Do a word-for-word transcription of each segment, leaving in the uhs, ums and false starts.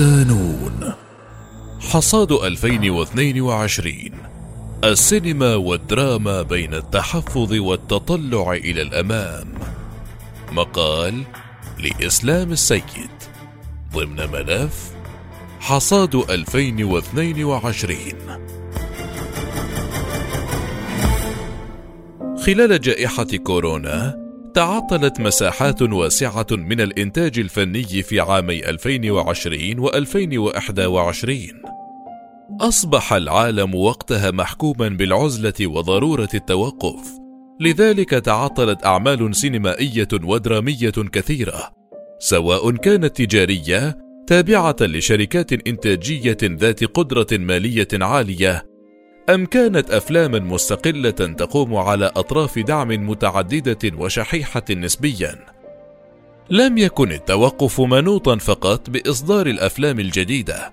ودانون. حصاد ألفين واثنين وعشرين، السينما والدراما بين التحفظ والتطلع إلى الأمام. مقال لإسلام السيد ضمن ملف حصاد ألفين واثنين وعشرين. خلال جائحة كورونا تعطلت مساحات واسعة من الإنتاج الفني في عامي ألفين وعشرين و ألفين وإحدى وعشرين. أصبح العالم وقتها محكوما بالعزلة وضرورة التوقف، لذلك تعطلت أعمال سينمائية ودرامية كثيرة، سواء كانت تجارية تابعة لشركات إنتاجية ذات قدرة مالية عالية، أم كانت أفلاما مستقلة تقوم على أطراف دعم متعددة وشحيحة نسبيا. لم يكن التوقف منوطا فقط بإصدار الأفلام الجديدة،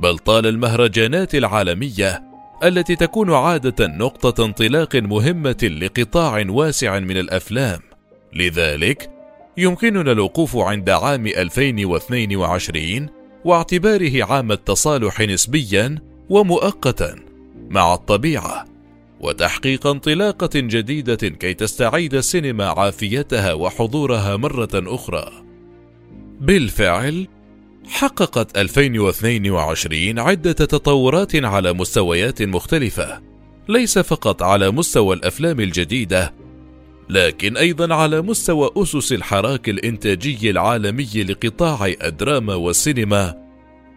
بل طال المهرجانات العالمية التي تكون عادة نقطة انطلاق مهمة لقطاع واسع من الأفلام. لذلك يمكننا الوقوف عند عام ألفين واثنين وعشرين واعتباره عام التصالح نسبيا ومؤقتا مع الطبيعة، وتحقيق انطلاقة جديدة كي تستعيد السينما عافيتها وحضورها مرة أخرى. بالفعل حققت ألفين واثنين وعشرين عدة تطورات على مستويات مختلفة، ليس فقط على مستوى الأفلام الجديدة، لكن أيضا على مستوى أسس الحراك الإنتاجي العالمي لقطاع الدراما والسينما،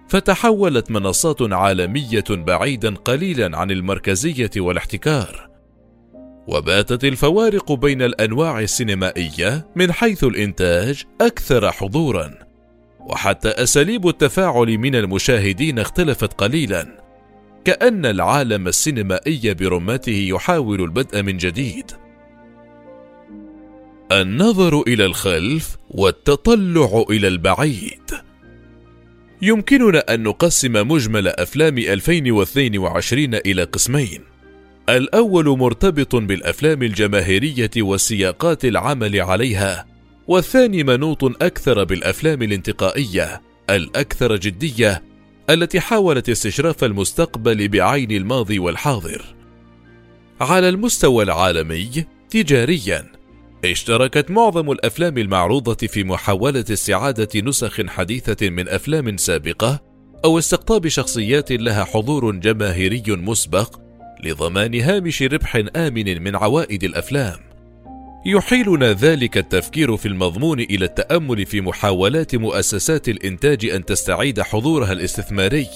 فتحولت منصات عالمية بعيدا قليلا عن المركزية والاحتكار. وباتت الفوارق بين الأنواع السينمائية من حيث الإنتاج أكثر حضورا، وحتى أساليب التفاعل من المشاهدين اختلفت قليلا، كأن العالم السينمائي برمته يحاول البدء من جديد. النظر إلى الخلف والتطلع إلى البعيد. يمكننا أن نقسم مجمل أفلام ألفين واثنين وعشرين إلى قسمين. الأول مرتبط بالأفلام الجماهيرية وسياقات العمل عليها، والثاني منوط أكثر بالأفلام الانتقائية الأكثر جدية التي حاولت استشراف المستقبل بعين الماضي والحاضر. على المستوى العالمي تجارياً، اشتركت معظم الأفلام المعروضة في محاولة استعادة نسخ حديثة من أفلام سابقة أو استقطاب شخصيات لها حضور جماهيري مسبق لضمان هامش ربح آمن من عوائد الأفلام. يحيلنا ذلك التفكير في المضمون إلى التأمل في محاولات مؤسسات الإنتاج أن تستعيد حضورها الاستثماري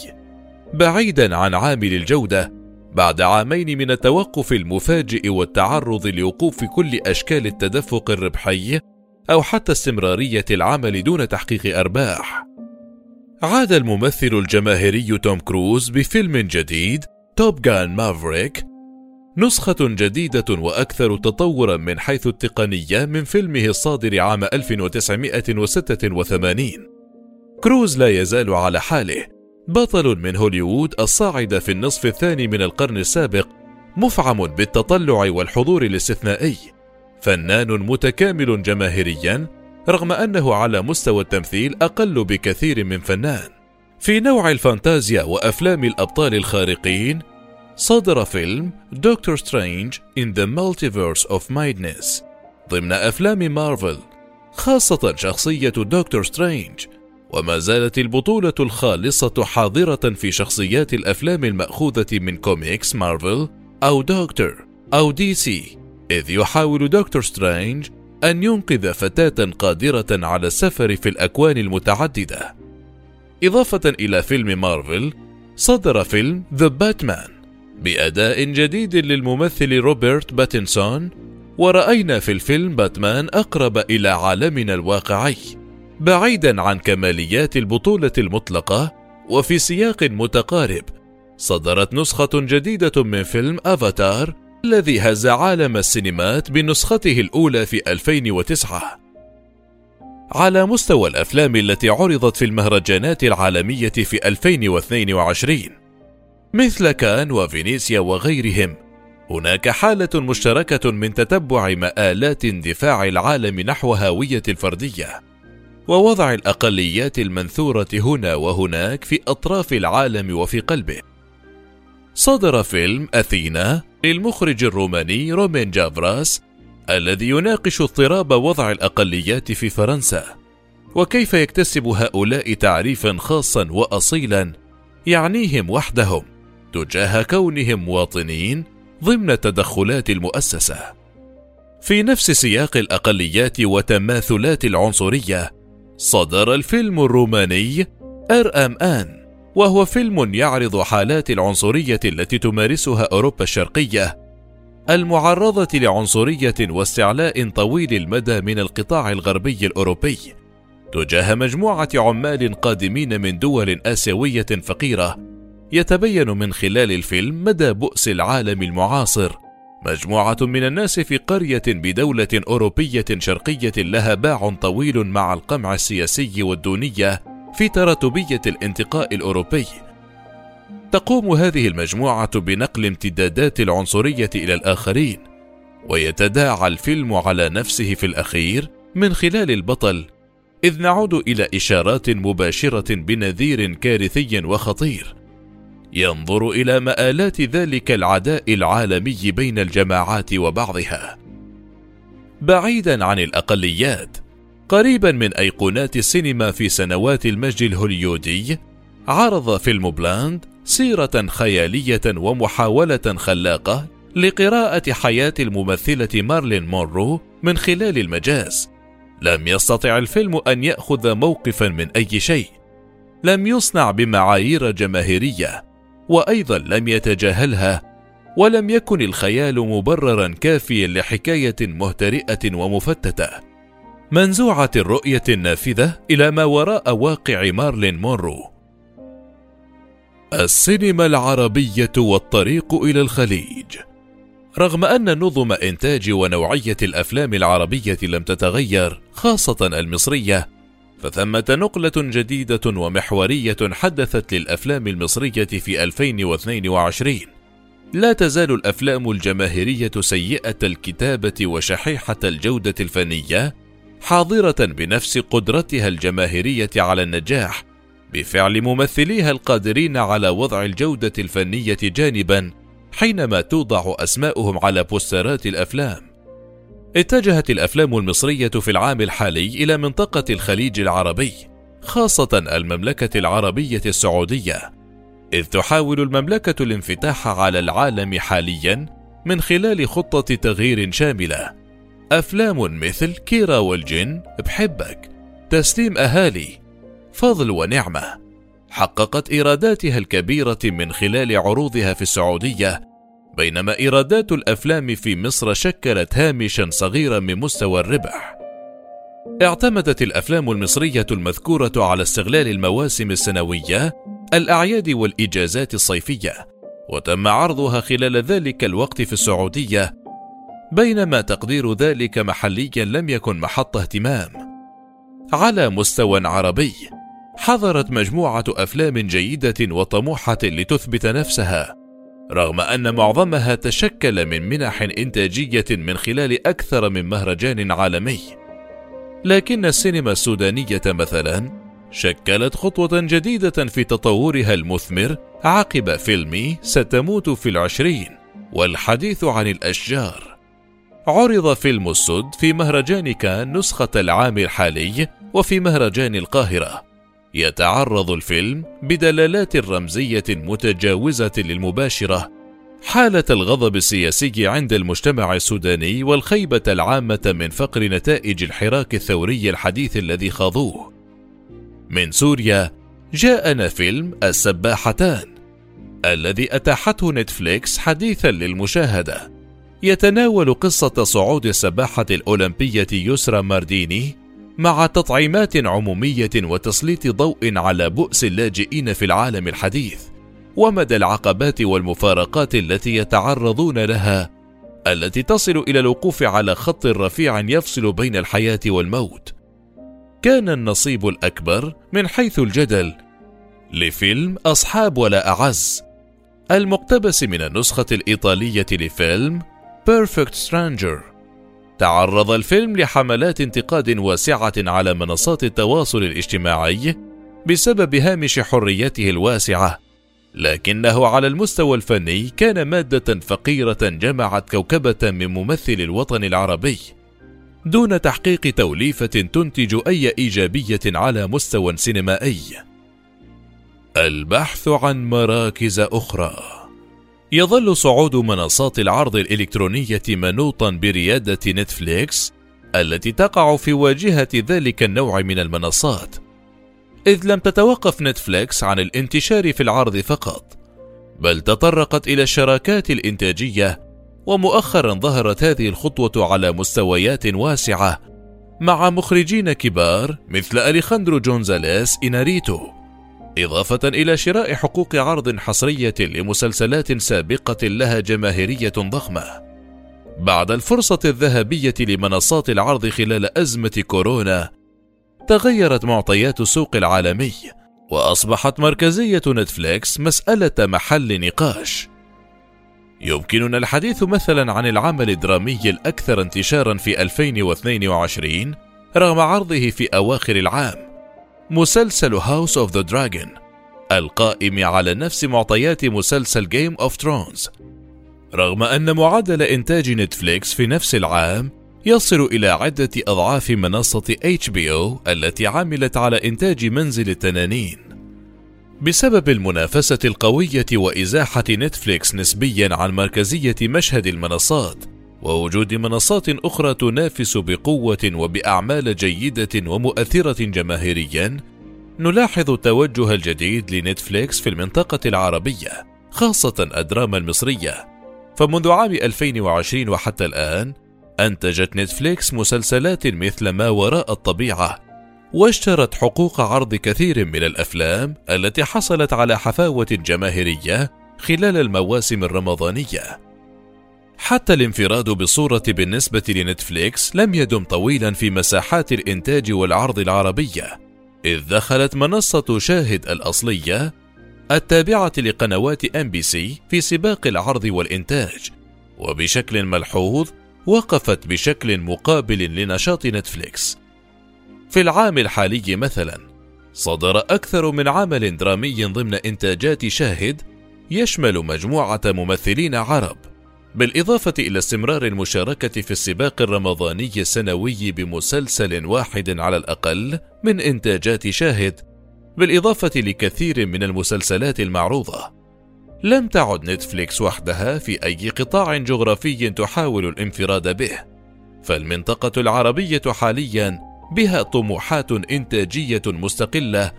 بعيدا عن عامل الجودة بعد عامين من التوقف المفاجئ والتعرض لوقوف كل أشكال التدفق الربحي أو حتى استمرارية العمل دون تحقيق أرباح. عاد الممثل الجماهيري توم كروز بفيلم جديد توب جان مافريك، نسخة جديدة وأكثر تطورا من حيث التقنية من فيلمه الصادر عام ألف وتسعمائة وستة وثمانين. كروز لا يزال على حاله، بطل من هوليوود الصاعدة في النصف الثاني من القرن السابق، مفعم بالتطلع والحضور الاستثنائي، فنان متكامل جماهيريا رغم أنه على مستوى التمثيل أقل بكثير من فنان. في نوع الفانتازيا وأفلام الأبطال الخارقين صدر فيلم دكتور سترينج in the Multiverse of Madness ضمن أفلام مارفل، خاصة شخصية دكتور سترينج، وما زالت البطولة الخالصة حاضرة في شخصيات الأفلام المأخوذة من كوميكس مارفل أو دكتور أو دي سي، إذ يحاول دكتور سترينج أن ينقذ فتاة قادرة على السفر في الأكوان المتعددة. إضافة إلى فيلم مارفل صدر فيلم The Batman بأداء جديد للممثل روبرت باتنسون، ورأينا في الفيلم باتمان أقرب إلى عالمنا الواقعي بعيدا عن كماليات البطولة المطلقة. وفي سياق متقارب صدرت نسخة جديدة من فيلم أفاتار الذي هز عالم السينمات بنسخته الأولى في ألفين وتسعة. على مستوى الأفلام التي عرضت في المهرجانات العالمية في ألفين واثنين وعشرين مثل كان وفينيسيا وغيرهم، هناك حالة مشتركة من تتبع مآلات اندفاع العالم نحو هوية الفردية، ووضع الأقليات المنثورة هنا وهناك في أطراف العالم وفي قلبه. صدر فيلم أثينا للمخرج الروماني رومين جافراس الذي يناقش اضطراب وضع الأقليات في فرنسا، وكيف يكتسب هؤلاء تعريفا خاصا وأصيلا يعنيهم وحدهم تجاه كونهم مواطنين ضمن تدخلات المؤسسة. في نفس سياق الأقليات وتماثلات العنصرية، صدر الفيلم الروماني آر إم إن، وهو فيلم يعرض حالات العنصرية التي تمارسها أوروبا الشرقية المعرضة لعنصرية واستعلاء طويل المدى من القطاع الغربي الأوروبي تجاه مجموعة عمال قادمين من دول آسيوية فقيرة. يتبين من خلال الفيلم مدى بؤس العالم المعاصر. مجموعة من الناس في قرية بدولة أوروبية شرقية لها باع طويل مع القمع السياسي والدونية في تراتبية الانتقاء الأوروبي. تقوم هذه المجموعة بنقل امتدادات العنصرية إلى الآخرين، ويتداعى الفيلم على نفسه في الأخير من خلال البطل، إذ نعود إلى إشارات مباشرة بنذير كارثي وخطير ينظر إلى مآلات ذلك العداء العالمي بين الجماعات وبعضها. بعيدا عن الأقليات، قريبا من أيقونات السينما في سنوات المجد الهوليودي، عرض فيلم بلاند سيرة خيالية ومحاولة خلاقة لقراءة حياة الممثلة مارلين مونرو من خلال المجاز. لم يستطع الفيلم أن يأخذ موقفا من أي شيء، لم يصنع بمعايير جماهيرية، وأيضا لم يتجاهلها، ولم يكن الخيال مبررا كافيا لحكاية مهترئة ومفتتة منزوعة الرؤية النافذة إلى ما وراء واقع مارلين مونرو. السينما العربية والطريق إلى الخليج. رغم أن نظم إنتاج ونوعية الأفلام العربية لم تتغير، خاصة المصرية، فثمة نقلة جديدة ومحورية حدثت للأفلام المصرية في ألفين واثنين وعشرين. لا تزال الأفلام الجماهيرية سيئة الكتابة وشحيحة الجودة الفنية، حاضرة بنفس قدرتها الجماهيرية على النجاح بفعل ممثليها القادرين على وضع الجودة الفنية جانبا حينما توضع أسماؤهم على بوسترات الأفلام. اتجهت الأفلام المصرية في العام الحالي إلى منطقة الخليج العربي، خاصة المملكة العربية السعودية، إذ تحاول المملكة الانفتاح على العالم حاليا من خلال خطة تغيير شاملة. أفلام مثل كيرة والجن، بحبك، تسليم أهالي، فضل ونعمة حققت إيراداتها الكبيرة من خلال عروضها في السعودية، بينما إيرادات الأفلام في مصر شكلت هامشا صغيرا من مستوى الربح. اعتمدت الأفلام المصرية المذكورة على استغلال المواسم السنوية، الأعياد والإجازات الصيفية، وتم عرضها خلال ذلك الوقت في السعودية، بينما تقدير ذلك محليا لم يكن محط اهتمام. على مستوى عربي، حضرت مجموعة أفلام جيدة وطموحة لتثبت نفسها، رغم أن معظمها تشكل من منح إنتاجية من خلال أكثر من مهرجان عالمي. لكن السينما السودانية مثلا شكلت خطوة جديدة في تطورها المثمر عقب فيلم ستموت في العشرين والحديث عن الأشجار. عرض فيلم السود في مهرجان كان نسخة العام الحالي، وفي مهرجان القاهرة يتعرض الفيلم بدلالات رمزية متجاوزة للمباشرة حالة الغضب السياسي عند المجتمع السوداني والخيبة العامة من فقر نتائج الحراك الثوري الحديث الذي خاضوه. من سوريا جاءنا فيلم السباحتان الذي أتاحته نتفليكس حديثا للمشاهدة، يتناول قصة صعود السباحة الأولمبية يسرا مارديني مع تطعيمات عمومية وتسليط ضوء على بؤس اللاجئين في العالم الحديث ومدى العقبات والمفارقات التي يتعرضون لها، التي تصل إلى الوقوف على خط رفيع يفصل بين الحياة والموت. كان النصيب الأكبر من حيث الجدل لفيلم أصحاب ولا أعز، المقتبس من النسخة الإيطالية لفيلم Perfect Stranger، تعرض الفيلم لحملات انتقاد واسعة على منصات التواصل الاجتماعي بسبب هامش حريته الواسعة، لكنه على المستوى الفني كان مادة فقيرة جمعت كوكبة من ممثل الوطن العربي دون تحقيق توليفة تنتج أي إيجابية على مستوى سينمائي. البحث عن مراكز أخرى. يظل صعود منصات العرض الإلكترونية منوطا بريادة نتفليكس التي تقع في واجهة ذلك النوع من المنصات، إذ لم تتوقف نتفليكس عن الانتشار في العرض فقط، بل تطرقت إلى الشراكات الإنتاجية، ومؤخرا ظهرت هذه الخطوة على مستويات واسعة مع مخرجين كبار مثل أليخاندرو جونزاليس إناريتو، إضافة إلى شراء حقوق عرض حصرية لمسلسلات سابقة لها جماهيرية ضخمة. بعد الفرصة الذهبية لمنصات العرض خلال أزمة كورونا، تغيرت معطيات السوق العالمي، وأصبحت مركزية نتفليكس مسألة محل نقاش. يمكننا الحديث مثلا عن العمل الدرامي الأكثر انتشارا في ألفين واثنين وعشرين رغم عرضه في أواخر العام، مسلسل House of the Dragon القائم على نفس معطيات مسلسل Game of Thrones، رغم أن معدل إنتاج نتفليكس في نفس العام يصل إلى عدة أضعاف منصة إتش بي أو التي عملت على إنتاج منزل التنانين. بسبب المنافسة القوية وإزاحة نتفليكس نسبيا عن مركزية مشهد المنصات، ووجود منصات أخرى تنافس بقوة وبأعمال جيدة ومؤثرة جماهيريا، نلاحظ التوجه الجديد لنتفليكس في المنطقة العربية، خاصة الدراما المصرية. فمنذ عام ألفين وعشرين وحتى الآن أنتجت نتفليكس مسلسلات مثل ما وراء الطبيعة، واشترت حقوق عرض كثير من الأفلام التي حصلت على حفاوة جماهيرية خلال المواسم الرمضانية. حتى الانفراد بالصورة بالنسبة لنتفليكس لم يدم طويلا في مساحات الإنتاج والعرض العربية، إذ دخلت منصة شاهد الأصلية التابعة لقنوات إم بي سي في سباق العرض والإنتاج، وبشكل ملحوظ وقفت بشكل مقابل لنشاط نتفليكس. في العام الحالي مثلا صدر أكثر من عمل درامي ضمن إنتاجات شاهد يشمل مجموعة ممثلين عرب، بالإضافة إلى استمرار المشاركة في السباق الرمضاني السنوي بمسلسل واحد على الأقل من إنتاجات شاهد، بالإضافة لكثير من المسلسلات المعروضة. لم تعد نتفليكس وحدها في أي قطاع جغرافي تحاول الانفراد به، فالمنطقة العربية حاليا بها طموحات إنتاجية مستقلة،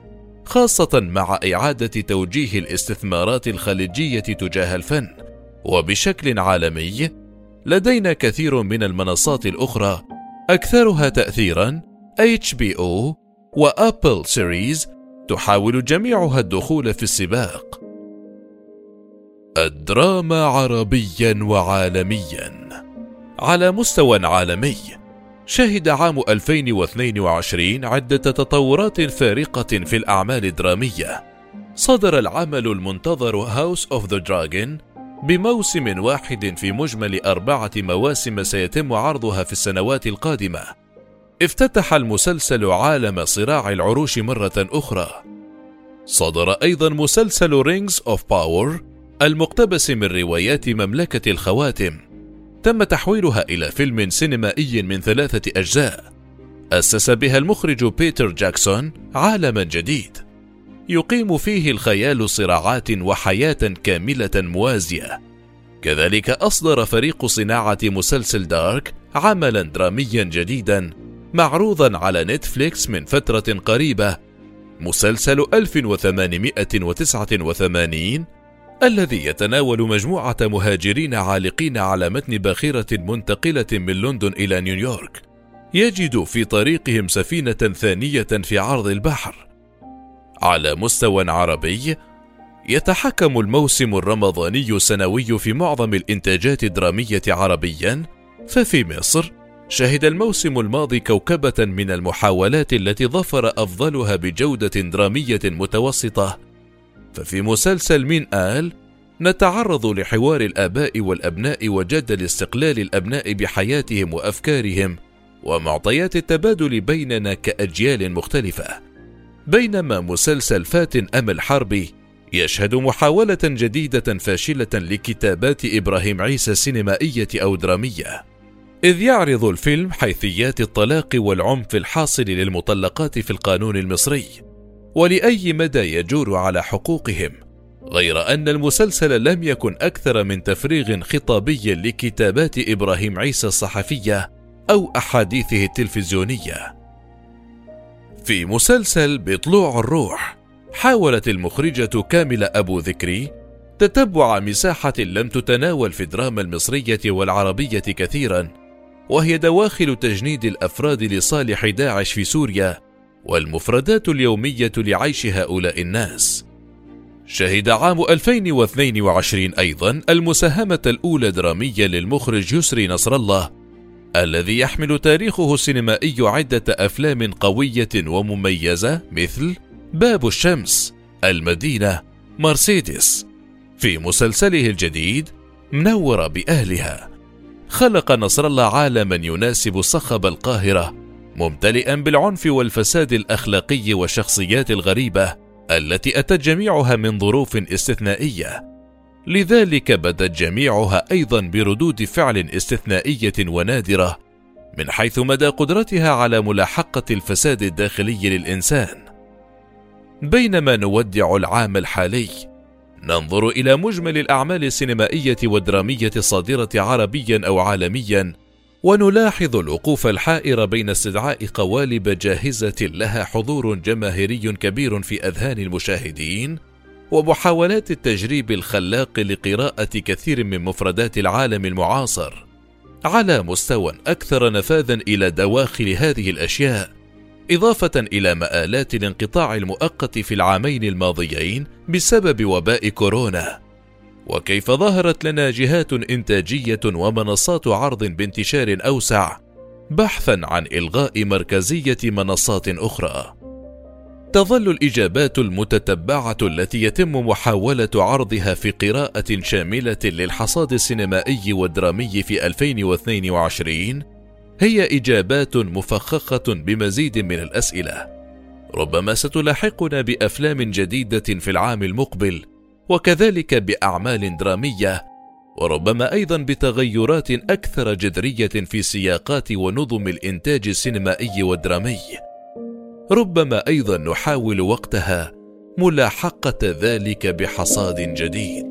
خاصة مع إعادة توجيه الاستثمارات الخليجية تجاه الفن. وبشكل عالمي لدينا كثير من المنصات الأخرى، أكثرها تأثيرا إتش بي أو وأبل سيريز، تحاول جميعها الدخول في السباق. الدراما عربيا وعالميا. على مستوى عالمي شهد عام ألفين واثنين وعشرين عدة تطورات فارقة في الأعمال الدرامية. صدر العمل المنتظر House of the Dragon بموسم واحد في مجمل أربعة مواسم سيتم عرضها في السنوات القادمة. افتتح المسلسل عالم صراع العروش مرة أخرى. صدر أيضا مسلسل Rings of Power المقتبس من روايات مملكة الخواتم، تم تحويلها إلى فيلم سينمائي من ثلاثة أجزاء أسس بها المخرج بيتر جاكسون عالما جديد يقيم فيه الخيال صراعات وحياة كاملة موازية. كذلك أصدر فريق صناعة مسلسل دارك عملا دراميا جديدا معروضا على نتفليكس من فترة قريبة، مسلسل ألف وثمانمائة وتسعة وثمانين الذي يتناول مجموعة مهاجرين عالقين على متن باخرة منتقلة من لندن إلى نيويورك، يجد في طريقهم سفينة ثانية في عرض البحر. على مستوى عربي يتحكم الموسم الرمضاني السنوي في معظم الإنتاجات الدرامية عربيا، ففي مصر شهد الموسم الماضي كوكبة من المحاولات التي ظفر أفضلها بجودة درامية متوسطة، ففي مسلسل من آل نتعرض لحوار الآباء والأبناء وجدل استقلال الأبناء بحياتهم وأفكارهم ومعطيات التبادل بيننا كأجيال مختلفة، بينما مسلسل فاتن أمل حربي يشهد محاولة جديدة فاشلة لكتابات إبراهيم عيسى السينمائية أو درامية، إذ يعرض الفيلم حيثيات الطلاق والعنف الحاصل للمطلقات في القانون المصري ولأي مدى يجور على حقوقهم، غير أن المسلسل لم يكن أكثر من تفريغ خطابي لكتابات إبراهيم عيسى الصحفية أو أحاديثه التلفزيونية. في مسلسل بطلوع الروح حاولت المخرجة كاملة ابو ذكري تتبع مساحة لم تتناول في الدراما المصرية والعربية كثيرا، وهي دواخل تجنيد الأفراد لصالح داعش في سوريا والمفردات اليومية لعيش هؤلاء الناس. شهد عام ألفين واثنين وعشرين أيضا المساهمة الأولى درامية للمخرج يسري نصر الله، الذي يحمل تاريخه السينمائي عدة أفلام قوية ومميزة مثل باب الشمس، المدينة، مرسيدس. في مسلسله الجديد منورة بأهلها خلق نصر الله عالما يناسب صخب القاهرة، ممتلئا بالعنف والفساد الأخلاقي والشخصيات الغريبة التي أتت جميعها من ظروف استثنائية، لذلك بدت جميعها أيضا بردود فعل استثنائية ونادرة من حيث مدى قدرتها على ملاحقة الفساد الداخلي للإنسان. بينما نودع العام الحالي ننظر إلى مجمل الأعمال السينمائية والدرامية الصادرة عربيا أو عالميا، ونلاحظ الوقوف الحائر بين استدعاء قوالب جاهزة لها حضور جماهيري كبير في أذهان المشاهدين ومحاولات التجريب الخلاق لقراءة كثير من مفردات العالم المعاصر على مستوى أكثر نفاذا إلى دواخل هذه الأشياء، إضافة إلى مآلات الانقطاع المؤقت في العامين الماضيين بسبب وباء كورونا، وكيف ظهرت لنا جهات إنتاجية ومنصات عرض بانتشار أوسع بحثا عن إلغاء مركزية منصات أخرى. تظل الإجابات المتتبعة التي يتم محاولة عرضها في قراءة شاملة للحصاد السينمائي والدرامي في ألفين واثنين وعشرين هي إجابات مفخخة بمزيد من الأسئلة، ربما ستلاحقنا بأفلام جديدة في العام المقبل، وكذلك بأعمال درامية، وربما أيضا بتغيرات أكثر جذرية في سياقات ونظم الإنتاج السينمائي والدرامي، ربما أيضا نحاول وقتها ملاحقة ذلك بحصاد جديد.